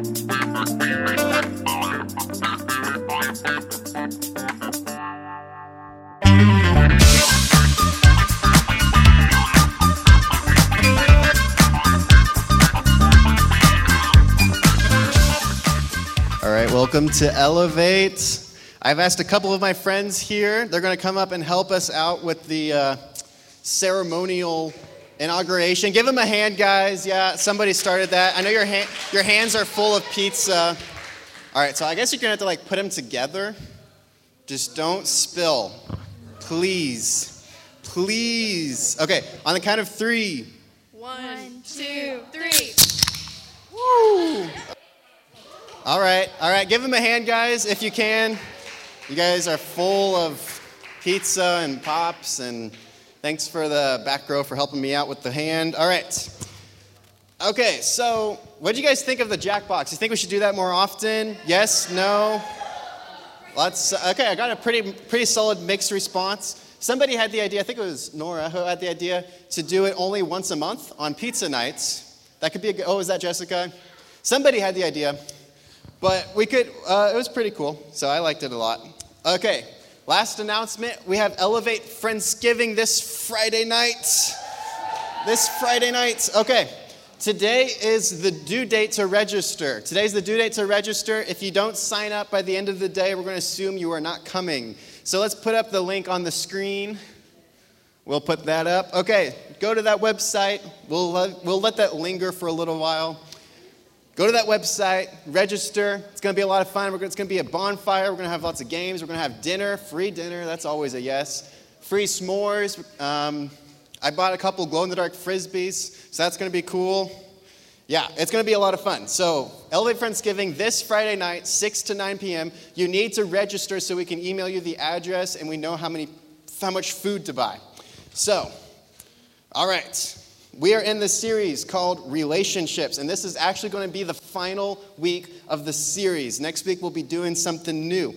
All right, welcome to Elevate. I've asked a couple of my friends here. They're going to come up and help us out with the ceremonial inauguration. Give them a hand, guys. Yeah, somebody started that. I know your hands are full of pizza. All right, so I guess you're going to have to put them together. Just don't spill. Please. Please. Okay, on the count of three. One, two, three. Woo! All right. Give them a hand, guys, if you can. You guys are full of pizza and pops, and thanks for the back row for helping me out with the hand. All right. Okay, so what do you guys think of the Jackbox? You think we should do that more often? Yes? No? Okay, I got a pretty solid mixed response. Somebody had the idea, I think it was Nora, who had the idea to do it only once a month on pizza nights. That could be oh, is that Jessica? Somebody had the idea. But we could, it was pretty cool, so I liked it a lot. Okay, last announcement, we have Elevate Friendsgiving this Friday night. Okay, today is the due date to register. If you don't sign up by the end of the day, we're going to assume you are not coming. So let's put up the link on the screen. We'll put that up. Okay, go to that website. We'll let that linger for a little while. Go to that website, register. It's going to be a lot of fun. It's going to be a bonfire. We're going to have lots of games. We're going to have dinner, free dinner. That's always a yes. Free s'mores. I bought a couple glow-in-the-dark Frisbees, so that's going to be cool. Yeah, it's going to be a lot of fun. So Elevate Friendsgiving this Friday night, 6 to 9 p.m. You need to register so we can email you the address and we know how much food to buy. So, all right. We are in this series called Relationships, and this is actually going to be the final week of the series. Next week, we'll be doing something new.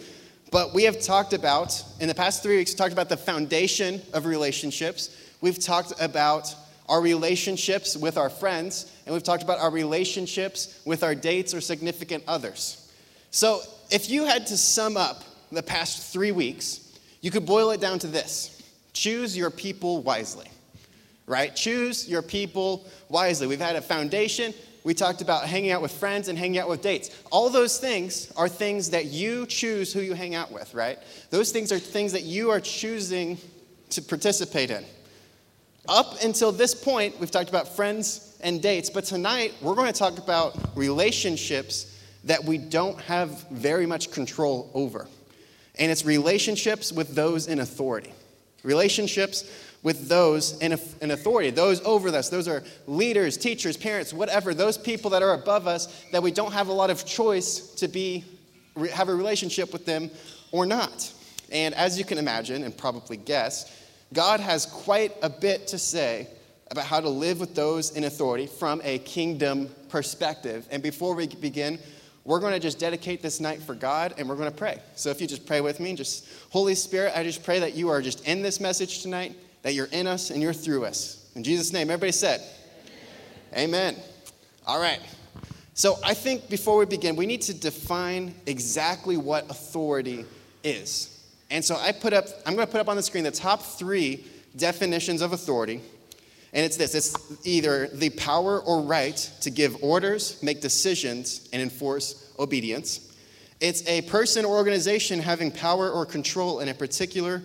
But we have talked about, in the past 3 weeks, talked about the foundation of relationships. We've talked about our relationships with our friends, and we've talked about our relationships with our dates or significant others. So if you had to sum up the past 3 weeks, you could boil it down to this. Choose your people wisely. Right? Choose your people wisely. We've had a foundation. We talked about hanging out with friends and hanging out with dates. All those things are things that you choose who you hang out with, right? Those things are things that you are choosing to participate in. Up until this point, we've talked about friends and dates, but tonight we're going to talk about relationships that we don't have very much control over. And it's relationships with those in authority. Relationships with those in authority, those over us. Those are leaders, teachers, parents, whatever, those people that are above us that we don't have a lot of choice to have a relationship with them or not. And as you can imagine and probably guess, God has quite a bit to say about how to live with those in authority from a kingdom perspective. And before we begin, we're going to just dedicate this night for God, and we're going to pray. So if you just pray with me, just Holy Spirit, I just pray that you are just in this message tonight, that you're in us and you're through us. In Jesus' name, everybody said, Amen. All right. So I think before we begin, we need to define exactly what authority is. And so I'm going to put up on the screen the top 3 definitions of authority. And it's this. It's either the power or right to give orders, make decisions, and enforce obedience. It's a person or organization having power or control in a particular,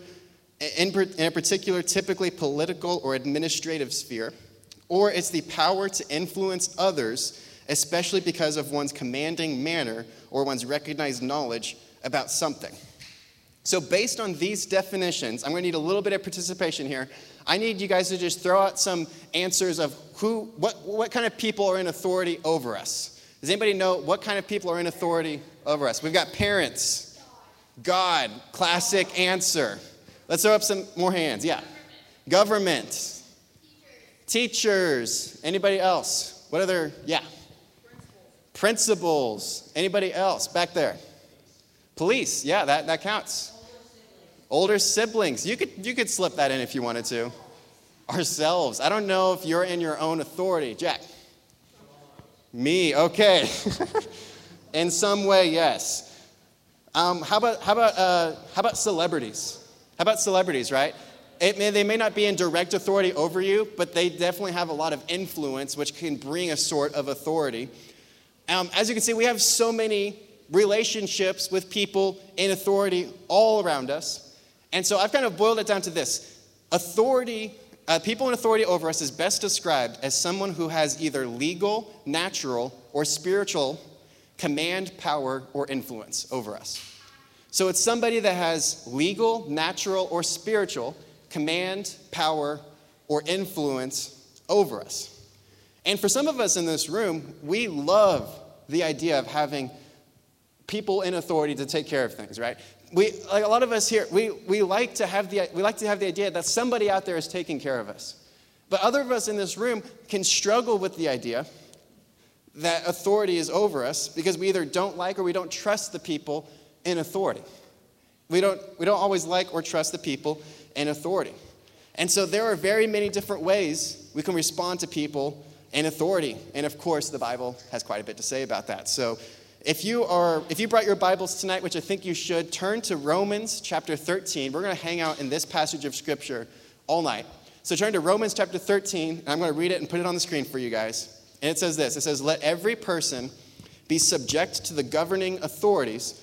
typically political or administrative sphere, or it's the power to influence others, especially because of one's commanding manner or one's recognized knowledge about something. So based on these definitions, I'm going to need a little bit of participation here. I need you guys to just throw out some answers of what kind of people are in authority over us. Does anybody know what kind of people are in authority over us? We've got parents, God, classic answer. Let's throw up some more hands. Yeah. Government. Teachers. Anybody else? What other? Yeah. Principals. Anybody else? Back there. Police. Yeah, that counts. Older siblings. You could slip that in if you wanted to. Ourselves. I don't know if you're in your own authority. Jack. Me, okay. In some way, yes. How about celebrities? How about celebrities, right? They may not be in direct authority over you, but they definitely have a lot of influence, which can bring a sort of authority. As you can see, we have so many relationships with people in authority all around us. And so I've kind of boiled it down to this. People in authority over us is best described as someone who has either legal, natural, or spiritual command, power, or influence over us. So it's somebody that has legal, natural, or spiritual command, power, or influence over us. And for some of us in this room, we love the idea of having people in authority to take care of things, right? We like to have the idea that somebody out there is taking care of us. But other of us in this room can struggle with the idea that authority is over us because we either don't like or we don't trust the people in authority. We don't always like or trust the people in authority. And so there are very many different ways we can respond to people in authority. And of course, the Bible has quite a bit to say about that. So if you brought your Bibles tonight, which I think you should, turn to Romans chapter 13. We're going to hang out in this passage of Scripture all night. So turn to Romans chapter 13, and I'm going to read it and put it on the screen for you guys. And it says this. It says, "Let every person be subject to the governing authorities,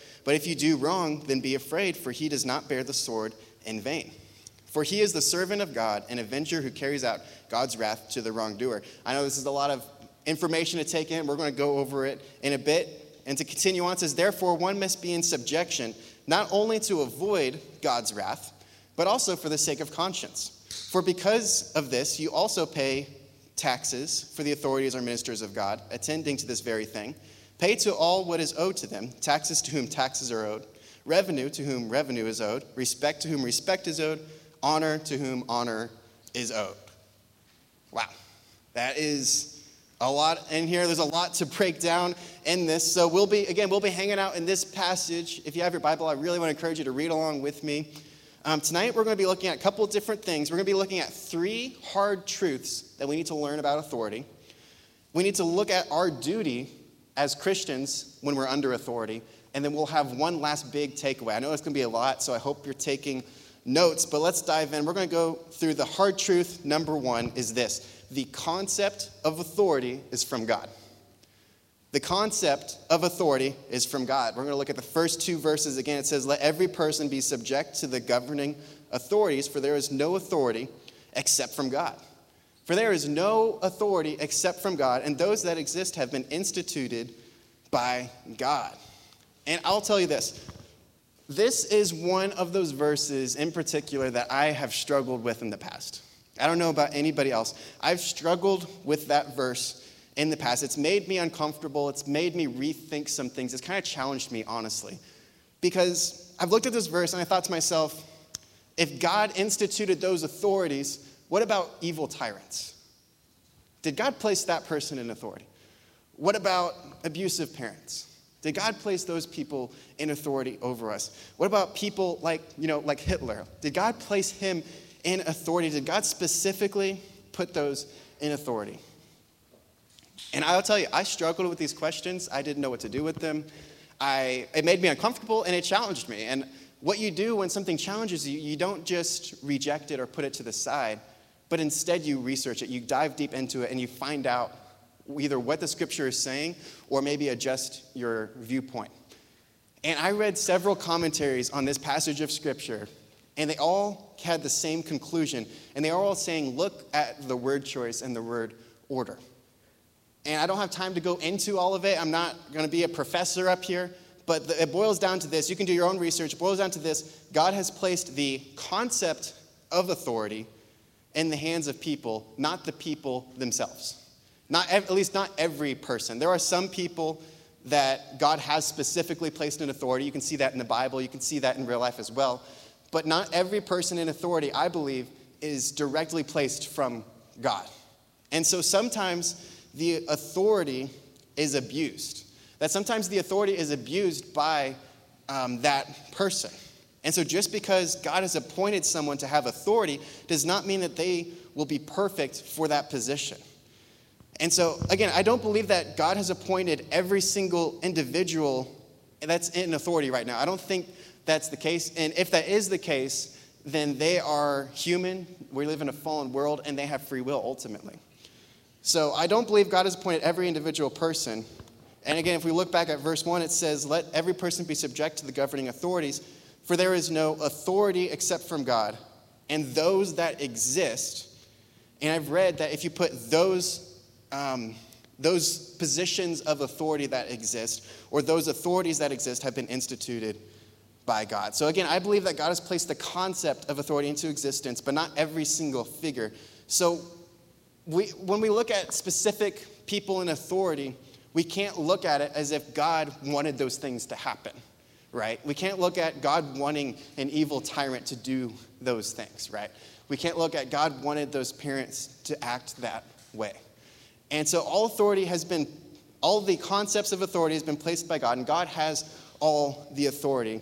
But if you do wrong, then be afraid, for he does not bear the sword in vain. For he is the servant of God, an avenger who carries out God's wrath to the wrongdoer." I know this is a lot of information to take in. We're going to go over it in a bit. And to continue on, it says, "Therefore, one must be in subjection, not only to avoid God's wrath, but also for the sake of conscience. For because of this, you also pay taxes, for the authorities are ministers of God, attending to this very thing. Pay to all what is owed to them, taxes to whom taxes are owed, revenue to whom revenue is owed, respect to whom respect is owed, honor to whom honor is owed." Wow. That is a lot in here. There's a lot to break down in this. So we'll be hanging out in this passage. If you have your Bible, I really want to encourage you to read along with me. Tonight we're going to be looking at a couple of different things. We're going to be looking at 3 hard truths that we need to learn about authority. We need to look at our duty as Christians when we're under authority. And then we'll have one last big takeaway. I know it's going to be a lot, so I hope you're taking notes, but let's dive in. We're going to go through the hard truth. Number 1 is this. The concept of authority is from God. The concept of authority is from God. We're going to look at the first 2 verses again. It says, "Let every person be subject to the governing authorities, for there is no authority except from God. For there is no authority except from God, and those that exist have been instituted by God." And I'll tell you this. This is one of those verses in particular that I have struggled with in the past. I don't know about anybody else. I've struggled with that verse in the past. It's made me uncomfortable. It's made me rethink some things. It's kind of challenged me, honestly, because I've looked at this verse and I thought to myself, if God instituted those authorities, what about evil tyrants? Did God place that person in authority? What about abusive parents? Did God place those people in authority over us? What about people like Hitler? Did God place him in authority? Did God specifically put those in authority? And I'll tell you, I struggled with these questions. I didn't know what to do with them. It made me uncomfortable, and it challenged me. And what you do when something challenges you, you don't just reject it or put it to the side, but instead you research it, you dive deep into it, and you find out either what the Scripture is saying or maybe adjust your viewpoint. And I read several commentaries on this passage of Scripture, and they all had the same conclusion. And they are all saying, look at the word choice and the word order. And I don't have time to go into all of it. I'm not going to be a professor up here. But it boils down to this. You can do your own research. It boils down to this. God has placed the concept of authority in the hands of people, not the people themselves. At least not every person. There are some people that God has specifically placed in authority. You can see that in the Bible. You can see that in real life as well. But not every person in authority, I believe, is directly placed from God. And so sometimes the authority is abused. That sometimes the authority is abused by that person. And so just because God has appointed someone to have authority does not mean that they will be perfect for that position. And so, again, I don't believe that God has appointed every single individual that's in authority right now. I don't think that's the case. And if that is the case, then they are human. We live in a fallen world, and they have free will ultimately. So I don't believe God has appointed every individual person. And again, if we look back at verse 1, it says, "Let every person be subject to the governing authorities, for there is no authority except from God, and those that exist." And I've read that if you put those positions of authority that exist, or those authorities that exist, have been instituted by God. So again, I believe that God has placed the concept of authority into existence, but not every single figure. So when we look at specific people in authority, we can't look at it as if God wanted those things to happen, right? We can't look at God wanting an evil tyrant to do those things, right? We can't look at God wanted those parents to act that way. And so all the concepts of authority has been placed by God, and God has all the authority.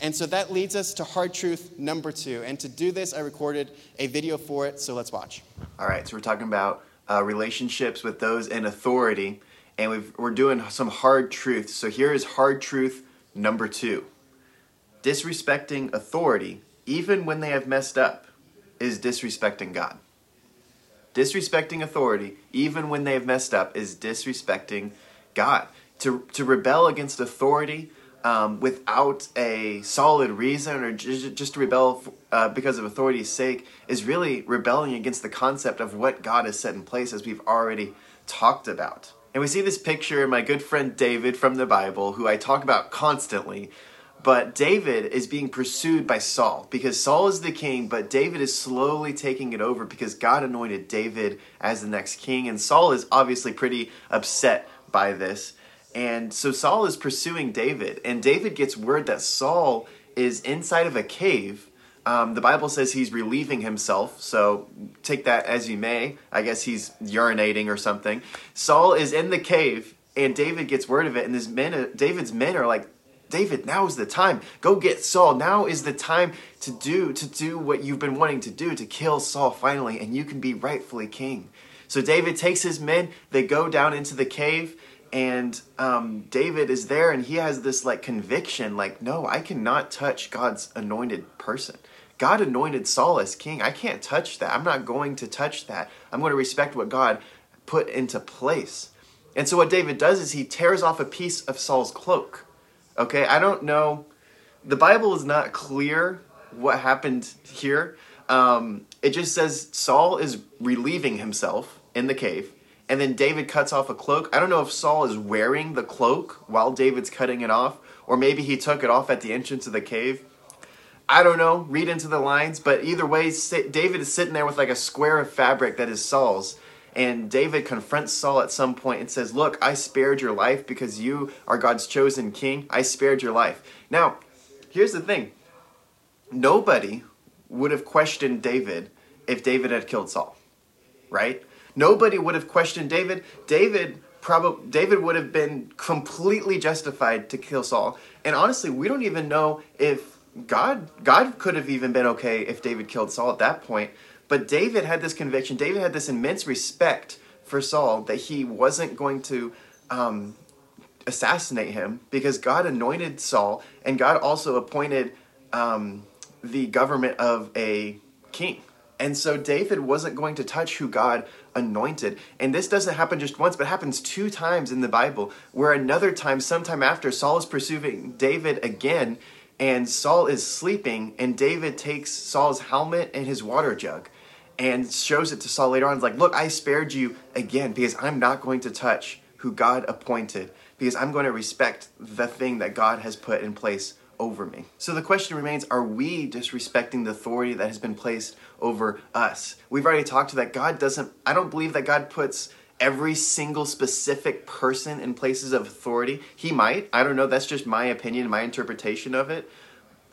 And so that leads us to hard truth number 2. And to do this, I recorded a video for it, so let's watch. All right, so we're talking about relationships with those in authority, and we're doing some hard truths. So here is hard truth number 2. Disrespecting authority, even when they have messed up, is disrespecting God. Disrespecting authority, even when they've messed up, is disrespecting God. To rebel against authority without a solid reason, or just to rebel because of authority's sake, is really rebelling against the concept of what God has set in place, as we've already talked about. And we see this picture in my good friend David from the Bible, who I talk about constantly. But David is being pursued by Saul, because Saul is the king, but David is slowly taking it over because God anointed David as the next king. And Saul is obviously pretty upset by this. And so Saul is pursuing David, and David gets word that Saul is inside of a cave. The Bible says he's relieving himself, so take that as you may. I guess he's urinating or something. Saul is in the cave, and David gets word of it, and David's men are like, "David, now is the time. Go get Saul. Now is the time to do what you've been wanting to do, to kill Saul finally, and you can be rightfully king." So David takes his men. They go down into the cave, and David is there, and he has this conviction, no, I cannot touch God's anointed person. God anointed Saul as king. I can't touch that. I'm not going to touch that. I'm going to respect what God put into place. And so what David does is he tears off a piece of Saul's cloak. Okay, I don't know. The Bible is not clear what happened here. It just says Saul is relieving himself in the cave, and then David cuts off a cloak. I don't know if Saul is wearing the cloak while David's cutting it off, or maybe he took it off at the entrance of the cave. I don't know. Read into the lines. But either way, David is sitting there with a square of fabric that is Saul's. And David confronts Saul at some point and says, "Look, I spared your life because you are God's chosen king. I spared your life." Now, here's the thing. Nobody would have questioned David if David had killed Saul, right? Nobody would have questioned David. David would have been completely justified to kill Saul. And honestly, we don't even know if God could have even been okay if David killed Saul at that point. But David had this conviction. David had this immense respect for Saul that he wasn't going to assassinate him, because God anointed Saul, and God also appointed the government of a king. And so David wasn't going to touch who God anointed. And this doesn't happen just once, but happens 2 times in the Bible, where another time, sometime after, Saul is pursuing David again, and Saul is sleeping, and David takes Saul's helmet and his water jug and shows it to Saul later on. It's like, "Look, I spared you again because I'm not going to touch who God appointed, because I'm going to respect the thing that God has put in place over me." So the question remains, are we disrespecting the authority that has been placed over us? We've already talked to that. I don't believe that God puts every single specific person in places of authority? He might. I don't know. That's just my opinion, my interpretation of it.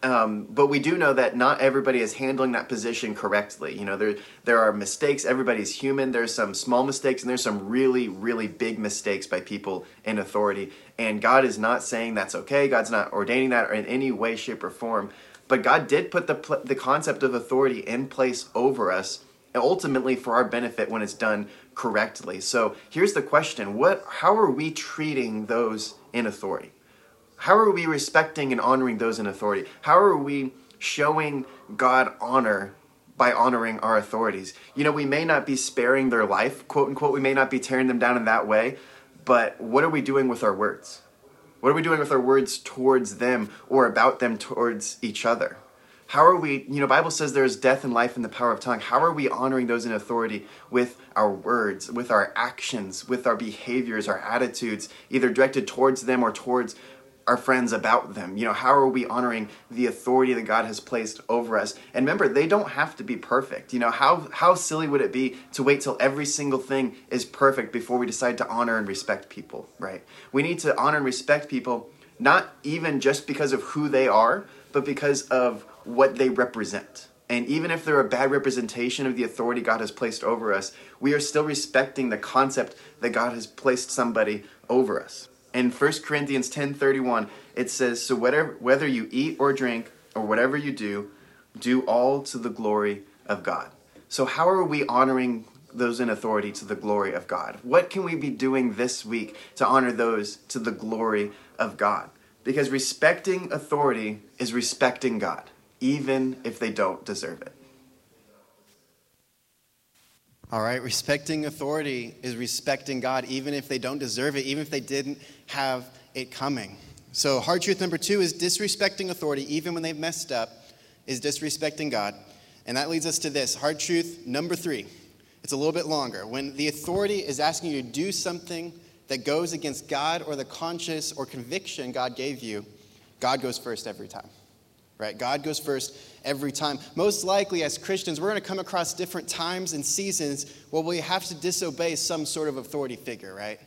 But we do know that not everybody is handling that position correctly. You know, there are mistakes. Everybody's human. There's some small mistakes, and there's some really, really big mistakes by people in authority. And God is not saying that's okay. God's not ordaining that in any way, shape, or form. But God did put the concept of authority in place over us, ultimately for our benefit when it's done correctly. So here's the question. How are we treating those in authority? How are we respecting and honoring those in authority? How are we showing God honor by honoring our authorities? You know, we may not be sparing their life, quote unquote. We may not be tearing them down in that way, but what are we doing with our words? What are we doing with our words towards them or about them towards each other? How are we, you know, Bible says there is death and life in the power of tongue. How are we honoring those in authority with our words, with our actions, with our behaviors, our attitudes, either directed towards them or towards our friends about them? You know, how are we honoring the authority that God has placed over us? And remember, they don't have to be perfect. You know, how silly would it be to wait till every single thing is perfect before we decide to honor and respect people, right? We need to honor and respect people, not even just because of who they are, but because of what they represent. And even if they're a bad representation of the authority God has placed over us, we are still respecting the concept that God has placed somebody over us. In 1 Corinthians 10:31, it says, "So whether you eat or drink or whatever you do, do all to the glory of God." So how are we honoring those in authority to the glory of God? What can we be doing this week to honor those to the glory of God? Because respecting authority is respecting God, even if they don't deserve it. All right, respecting authority is respecting God, even if they don't deserve it, even if they didn't have it coming. So hard truth number 2 is disrespecting authority, even when they've messed up, is disrespecting God. And that leads us to this, hard truth number 3. It's a little bit longer. When the authority is asking you to do something that goes against God or the conscience or conviction God gave you, God goes first every time. Right? God goes first every time. Most likely, as Christians, we're going to come across different times and seasons where we have to disobey some sort of authority figure, right?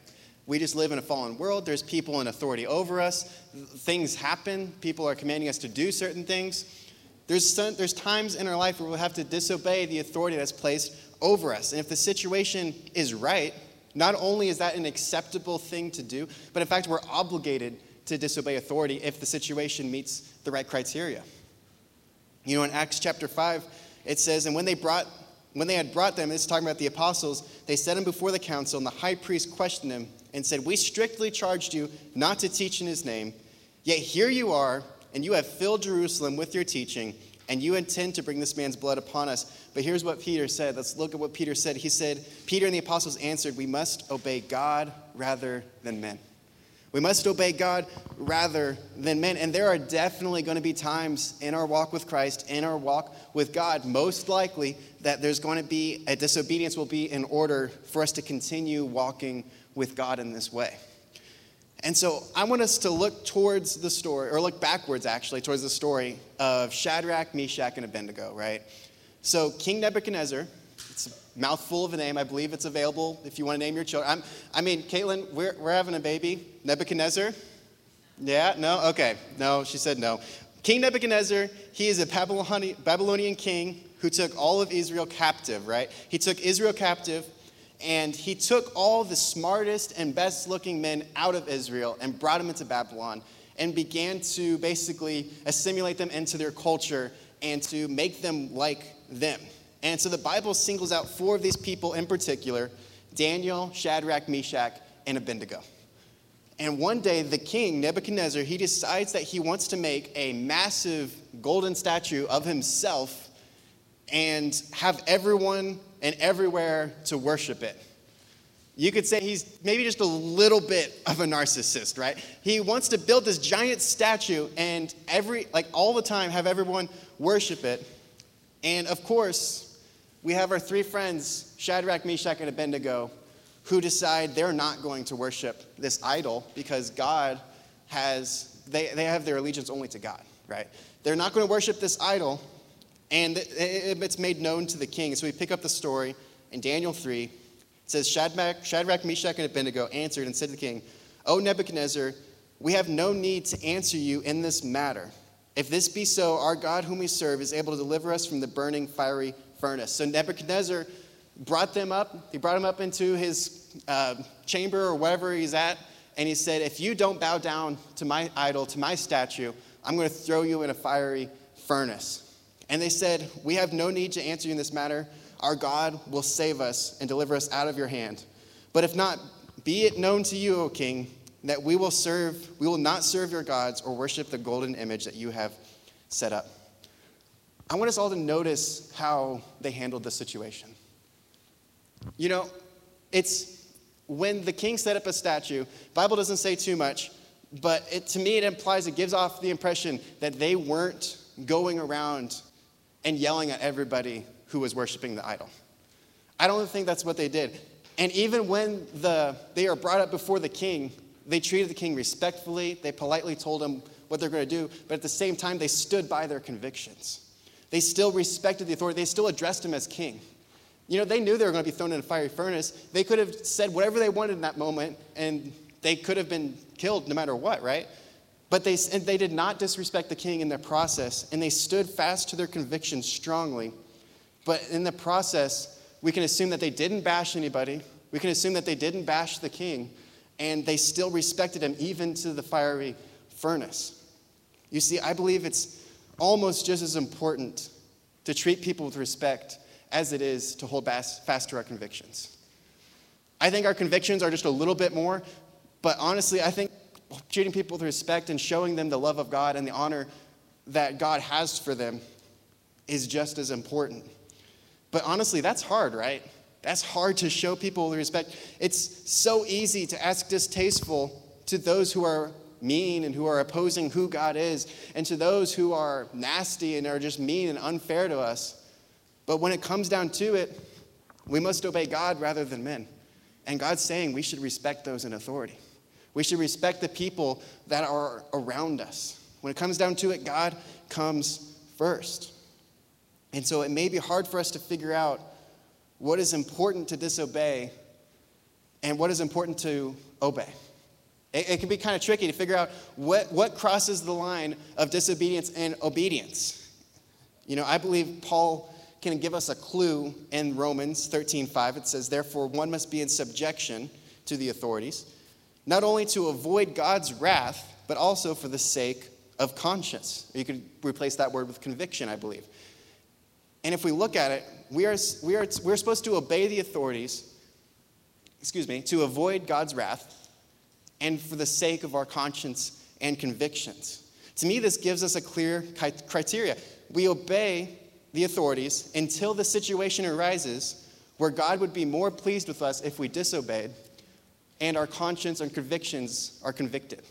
We just live in a fallen world. There's people in authority over us. Things happen. People are commanding us to do certain things. There's times in our life where we'll have to disobey the authority that's placed over us. And if the situation is right, not only is that an acceptable thing to do, but in fact, we're obligated to disobey authority if the situation meets the right criteria. You know, in Acts chapter 5, it says, "And when they had brought them," it's talking about the apostles, "they set him before the council, and the high priest questioned him and said, 'We strictly charged you not to teach in his name, yet here you are, and you have filled Jerusalem with your teaching, and you intend to bring this man's blood upon us.'" But here's what Peter said. Let's look at what Peter said. He said, "Peter and the apostles answered, 'We must obey God rather than men.'" We must obey God rather than men. And there are definitely going to be times in our walk with Christ, in our walk with God, most likely that there's going to be a disobedience will be in order for us to continue walking with God in this way. And so I want us to look towards the story, or look backwards actually, towards the story of Shadrach, Meshach, and Abednego, right? So King Nebuchadnezzar, it's a mouthful of a name. I believe it's available if you want to name your children. Caitlin, we're having a baby. Nebuchadnezzar? Yeah? No? Okay. No, she said no. King Nebuchadnezzar, he is a Babylonian king who took all of Israel captive, right? He took Israel captive, and he took all the smartest and best-looking men out of Israel and brought them into Babylon and began to basically assimilate them into their culture and to make them like them. And so the Bible singles out 4 of these people in particular, Daniel, Shadrach, Meshach, and Abednego. And one day, the king, Nebuchadnezzar, he decides that he wants to make a massive golden statue of himself and have everyone and everywhere to worship it. You could say he's maybe just a little bit of a narcissist, right? He wants to build this giant statue and all the time have everyone worship it. And of course, we have our 3 friends, Shadrach, Meshach, and Abednego, who decide they're not going to worship this idol because God has, they have their allegiance only to God, right? They're not going to worship this idol, and it's made known to the king. So we pick up the story in Daniel 3. It says, Shadrach, Meshach, and Abednego answered and said to the king, "O Nebuchadnezzar, we have no need to answer you in this matter. If this be so, our God whom we serve is able to deliver us from the burning fiery furnace." So Nebuchadnezzar brought them up. He brought them up into his chamber or wherever he's at. And he said, "If you don't bow down to my idol, to my statue, I'm going to throw you in a fiery furnace." And they said, "We have no need to answer you in this matter. Our God will save us and deliver us out of your hand. But if not, be it known to you, O king, that we will not serve your gods or worship the golden image that you have set up." I want us all to notice how they handled this situation. You know, it's when the king set up a statue, Bible doesn't say too much, but to me it implies, it gives off the impression that they weren't going around and yelling at everybody who was worshiping the idol. I don't think that's what they did. And even when they are brought up before the king, they treated the king respectfully. They politely told him what they're going to do, but at the same time, they stood by their convictions. They still respected the authority. They still addressed him as king. You know, they knew they were going to be thrown in a fiery furnace. They could have said whatever they wanted in that moment, and they could have been killed no matter what, right? But they did not disrespect the king in their process, and they stood fast to their convictions strongly. But in the process, we can assume that they didn't bash anybody. We can assume that they didn't bash the king, and they still respected him even to the fiery furnace. You see, I believe it's almost just as important to treat people with respect as it is to hold fast to our convictions. I think our convictions are just a little bit more, but honestly, I think treating people with respect and showing them the love of God and the honor that God has for them is just as important. But honestly, that's hard, right? That's hard to show people with respect. It's so easy to act distasteful to those who are mean and who are opposing who God is, and to those who are nasty and are just mean and unfair to us. But when it comes down to it, we must obey God rather than men. And God's saying we should respect those in authority. We should respect the people that are around us. When it comes down to it, God comes first. And so it may be hard for us to figure out what is important to disobey and what is important to obey. It can be kind of tricky to figure out what crosses the line of disobedience and obedience. You know, I believe Paul can give us a clue in Romans 13:5. It says, "Therefore, one must be in subjection to the authorities, not only to avoid God's wrath, but also for the sake of conscience." You could replace that word with conviction, I believe. And if we look at it, we're supposed to obey the authorities, to avoid God's wrath and for the sake of our conscience and convictions. To me, this gives us a clear criteria. We obey the authorities until the situation arises where God would be more pleased with us if we disobeyed and our conscience and convictions are convicted.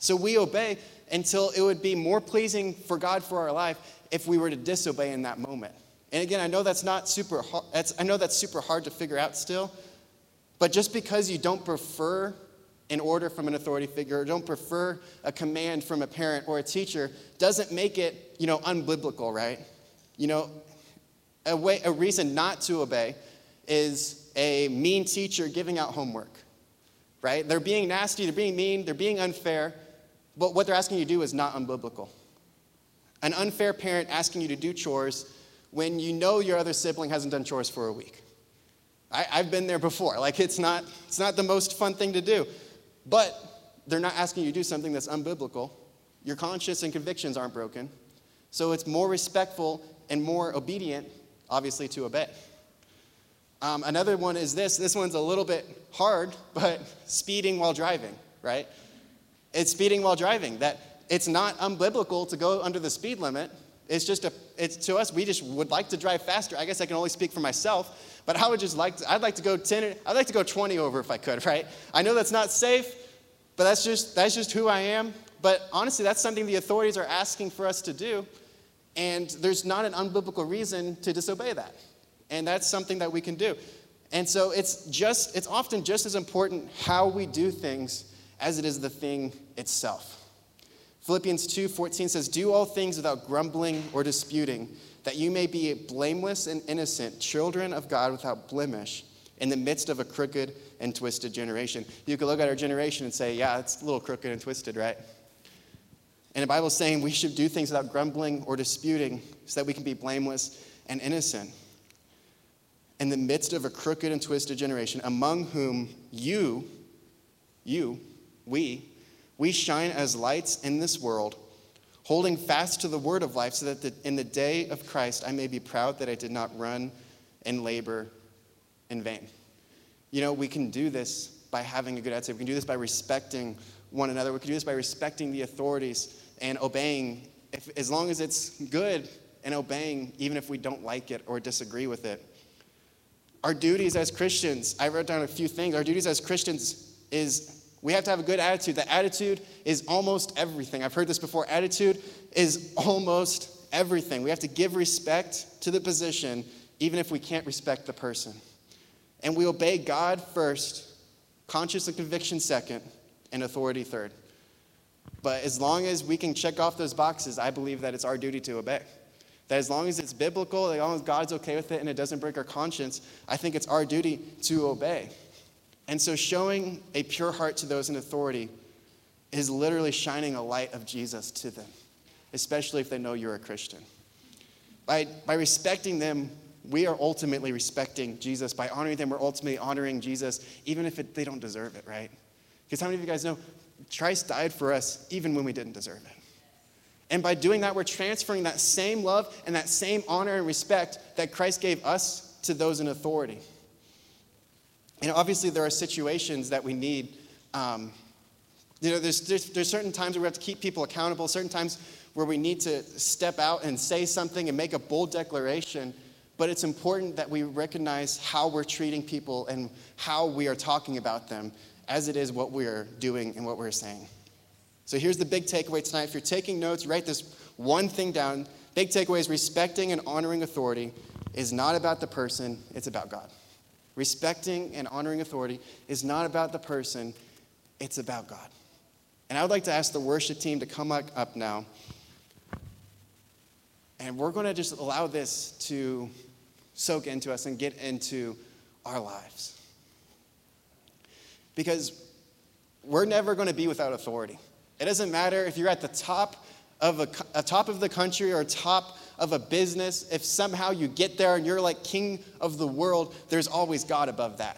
So we obey until it would be more pleasing for God for our life if we were to disobey in that moment. And again, I know that's not super hard. I know that's super hard to figure out still. But just because you don't prefer an order from an authority figure, or don't prefer a command from a parent or a teacher, doesn't make it, unbiblical, right? You know, a reason not to obey is a mean teacher giving out homework, right? They're being nasty, they're being mean, they're being unfair. But what they're asking you to do is not unbiblical. An unfair parent asking you to do chores when you know your other sibling hasn't done chores for a week. I've been there before. Like, it's not the most fun thing to do. But they're not asking you to do something that's unbiblical. Your conscience and convictions aren't broken. So it's more respectful and more obedient, obviously, to obey. Another one is this. This one's a little bit hard, but speeding while driving, right? It's speeding while driving. It's not unbiblical to go under the speed limit. It's to us, we just would like to drive faster. I guess I can only speak for myself, but I'd like to go 10, I'd like to go 20 over if I could, right? I know that's not safe, but that's just who I am. But honestly, that's something the authorities are asking for us to do, and there's not an unbiblical reason to disobey that. And that's something that we can do. And so it's often just as important how we do things as it is the thing itself. Philippians 2:14 says, "Do all things without grumbling or disputing, that you may be blameless and innocent, children of God without blemish, in the midst of a crooked and twisted generation. You could look at our generation and say, yeah, it's a little crooked and twisted, right? And the Bible's saying we should do things without grumbling or disputing so that we can be blameless and innocent. In the midst of a crooked and twisted generation, among whom we shine as lights in this world, holding fast to the word of life, so that in the day of Christ I may be proud that I did not run and labor in vain. You know, we can do this by having a good attitude. We can do this by respecting one another. We can do this by respecting the authorities and obeying, as long as it's good, and obeying even if we don't like it or disagree with it. Our duties as Christians, I wrote down a few things. Our duties as Christians is we have to have a good attitude. The attitude is almost everything. I've heard this before. Attitude is almost everything. We have to give respect to the position, even if we can't respect the person. And we obey God first, conscience and conviction second, and authority third. But as long as we can check off those boxes, I believe that it's our duty to obey. That as long as it's biblical, as long as God's okay with it and it doesn't break our conscience, I think it's our duty to obey. And so showing a pure heart to those in authority is literally shining a light of Jesus to them, especially if they know you're a Christian. By respecting them, we are ultimately respecting Jesus. By honoring them, we're ultimately honoring Jesus, even if they don't deserve it, right? Because how many of you guys know Christ died for us even when we didn't deserve it? And by doing that, we're transferring that same love and that same honor and respect that Christ gave us to those in authority. And obviously, there are situations that we need. There's certain times where we have to keep people accountable, certain times where we need to step out and say something and make a bold declaration. But it's important that we recognize how we're treating people and how we are talking about them, as it is what we're doing and what we're saying. So here's the big takeaway tonight. If you're taking notes, write this one thing down. Big takeaway is respecting and honoring authority is not about the person, it's about God. Respecting and honoring authority is not about the person, it's about God. And I would like to ask the worship team to come up now. And we're going to just allow this to soak into us and get into our lives. Because we're never going to be without authority. It doesn't matter if you're at the top of the country or top of a business. If somehow you get there and you're like king of the world, there's always God above that.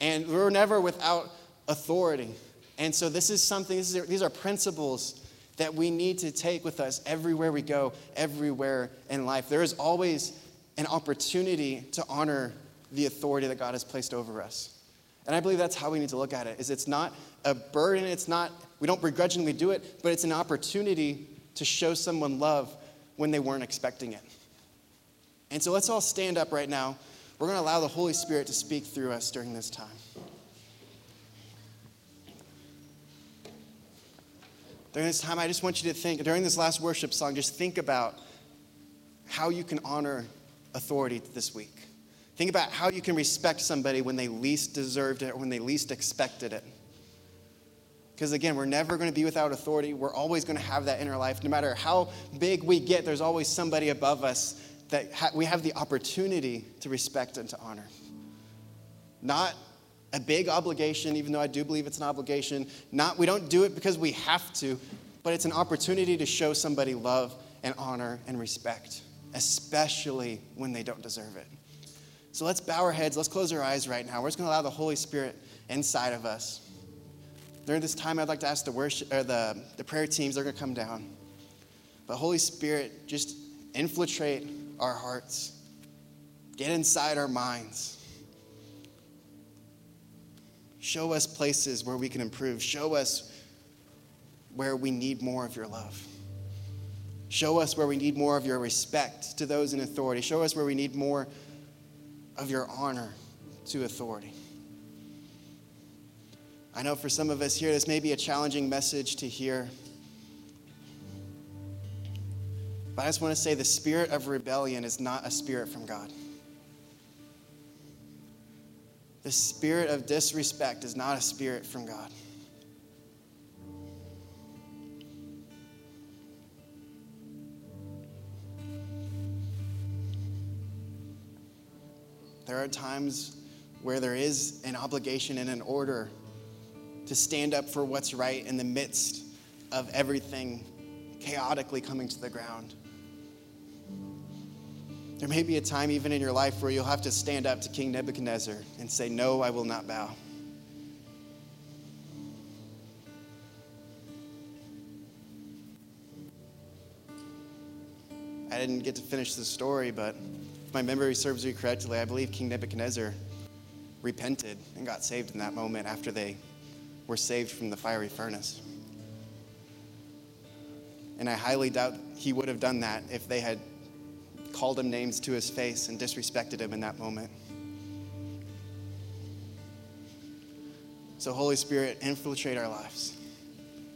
And we're never without authority. And so this is something, these are principles that we need to take with us everywhere we go, everywhere in life. There is always an opportunity to honor the authority that God has placed over us. And I believe that's how we need to look at it, is it's not a burden, we don't begrudgingly do it, but it's an opportunity to show someone love when they weren't expecting it. And so let's all stand up right now. We're going to allow the Holy Spirit to speak through us during this time. During this time, I just want you to think, during this last worship song, just think about how you can honor authority this week. Think about how you can respect somebody when they least deserved it or when they least expected it. Because again, we're never going to be without authority. We're always going to have that in our life. No matter how big we get, there's always somebody above us that we have the opportunity to respect and to honor. Not a big obligation, even though I do believe it's an obligation. We don't do it because we have to, but it's an opportunity to show somebody love and honor and respect, especially when they don't deserve it. So let's bow our heads. Let's close our eyes right now. We're just going to allow the Holy Spirit inside of us. During this time, I'd like to ask the prayer teams. They're going to come down. But Holy Spirit, just infiltrate our hearts. Get inside our minds. Show us places where we can improve. Show us where we need more of your love. Show us where we need more of your respect to those in authority. Show us where we need more of your honor to authority. I know for some of us here, this may be a challenging message to hear. But I just want to say the spirit of rebellion is not a spirit from God. The spirit of disrespect is not a spirit from God. There are times where there is an obligation and an order to stand up for what's right in the midst of everything chaotically coming to the ground. There may be a time even in your life where you'll have to stand up to King Nebuchadnezzar and say, no, I will not bow. I didn't get to finish the story, but if my memory serves me correctly, I believe King Nebuchadnezzar repented and got saved in that moment after they were saved from the fiery furnace. And I highly doubt he would have done that if they had called him names to his face and disrespected him in that moment. So Holy Spirit, infiltrate our lives.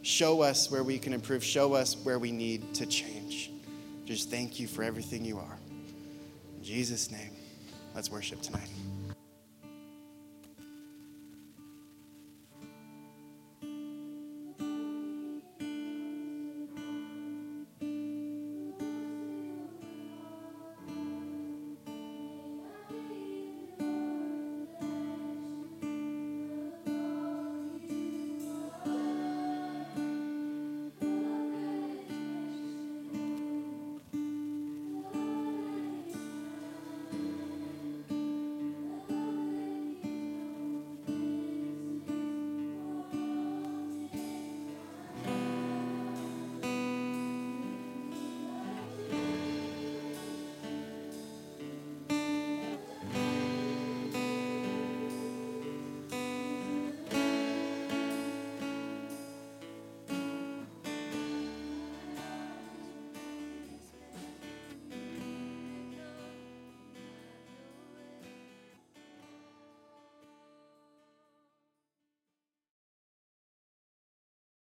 Show us where we can improve. Show us where we need to change. Just thank you for everything you are. In Jesus' name, let's worship tonight.